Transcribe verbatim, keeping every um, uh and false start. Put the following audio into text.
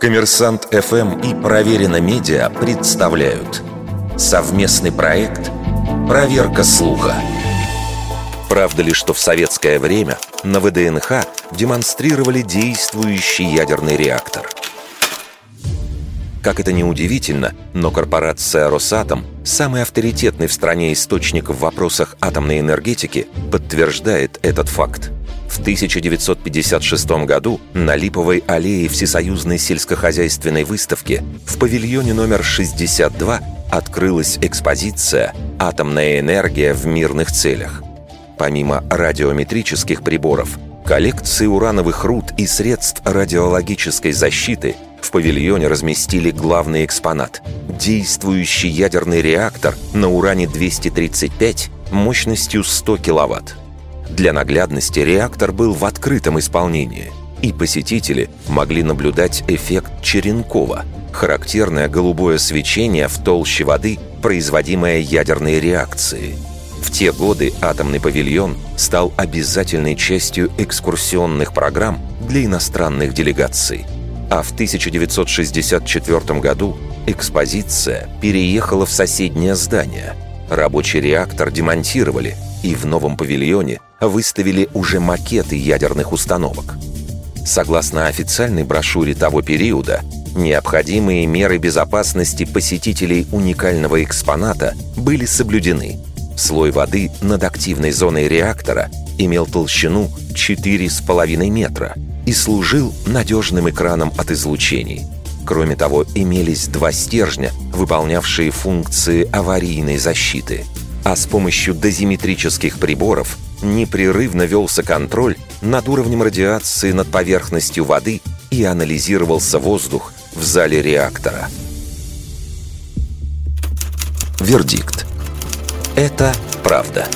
Коммерсант ФМ и Проверено медиа представляют совместный проект «Проверка слуха». Правда ли, что в советское время на вэ дэ эн ха демонстрировали действующий ядерный реактор? Как это ни удивительно, но корпорация «Росатом», самый авторитетный в стране источник в вопросах атомной энергетики, подтверждает этот факт. В тысяча девятьсот пятьдесят шестом году на Липовой аллее Всесоюзной сельскохозяйственной выставки в павильоне номер шестьдесят два открылась экспозиция «Атомная энергия в мирных целях». Помимо радиометрических приборов, коллекции урановых руд и средств радиологической защиты в павильоне разместили главный экспонат – действующий ядерный реактор на уране двести тридцать пять мощностью сто киловатт. Для наглядности реактор был в открытом исполнении, и посетители могли наблюдать эффект Черенкова – характерное голубое свечение в толще воды, производимое ядерной реакцией. В те годы атомный павильон стал обязательной частью экскурсионных программ для иностранных делегаций. А в тысяча девятьсот шестьдесят четвёртом году экспозиция переехала в соседнее здание. Рабочий реактор демонтировали, и в новом павильоне выставили уже макеты ядерных установок. Согласно официальной брошюре того периода, необходимые меры безопасности посетителей уникального экспоната были соблюдены. Слой воды над активной зоной реактора имел толщину четыре с половиной метра и служил надежным экраном от излучений. Кроме того, имелись два стержня, выполнявшие функции аварийной защиты. А с помощью дозиметрических приборов непрерывно велся контроль над уровнем радиации над поверхностью воды и анализировался воздух в зале реактора. Вердикт. Это правда.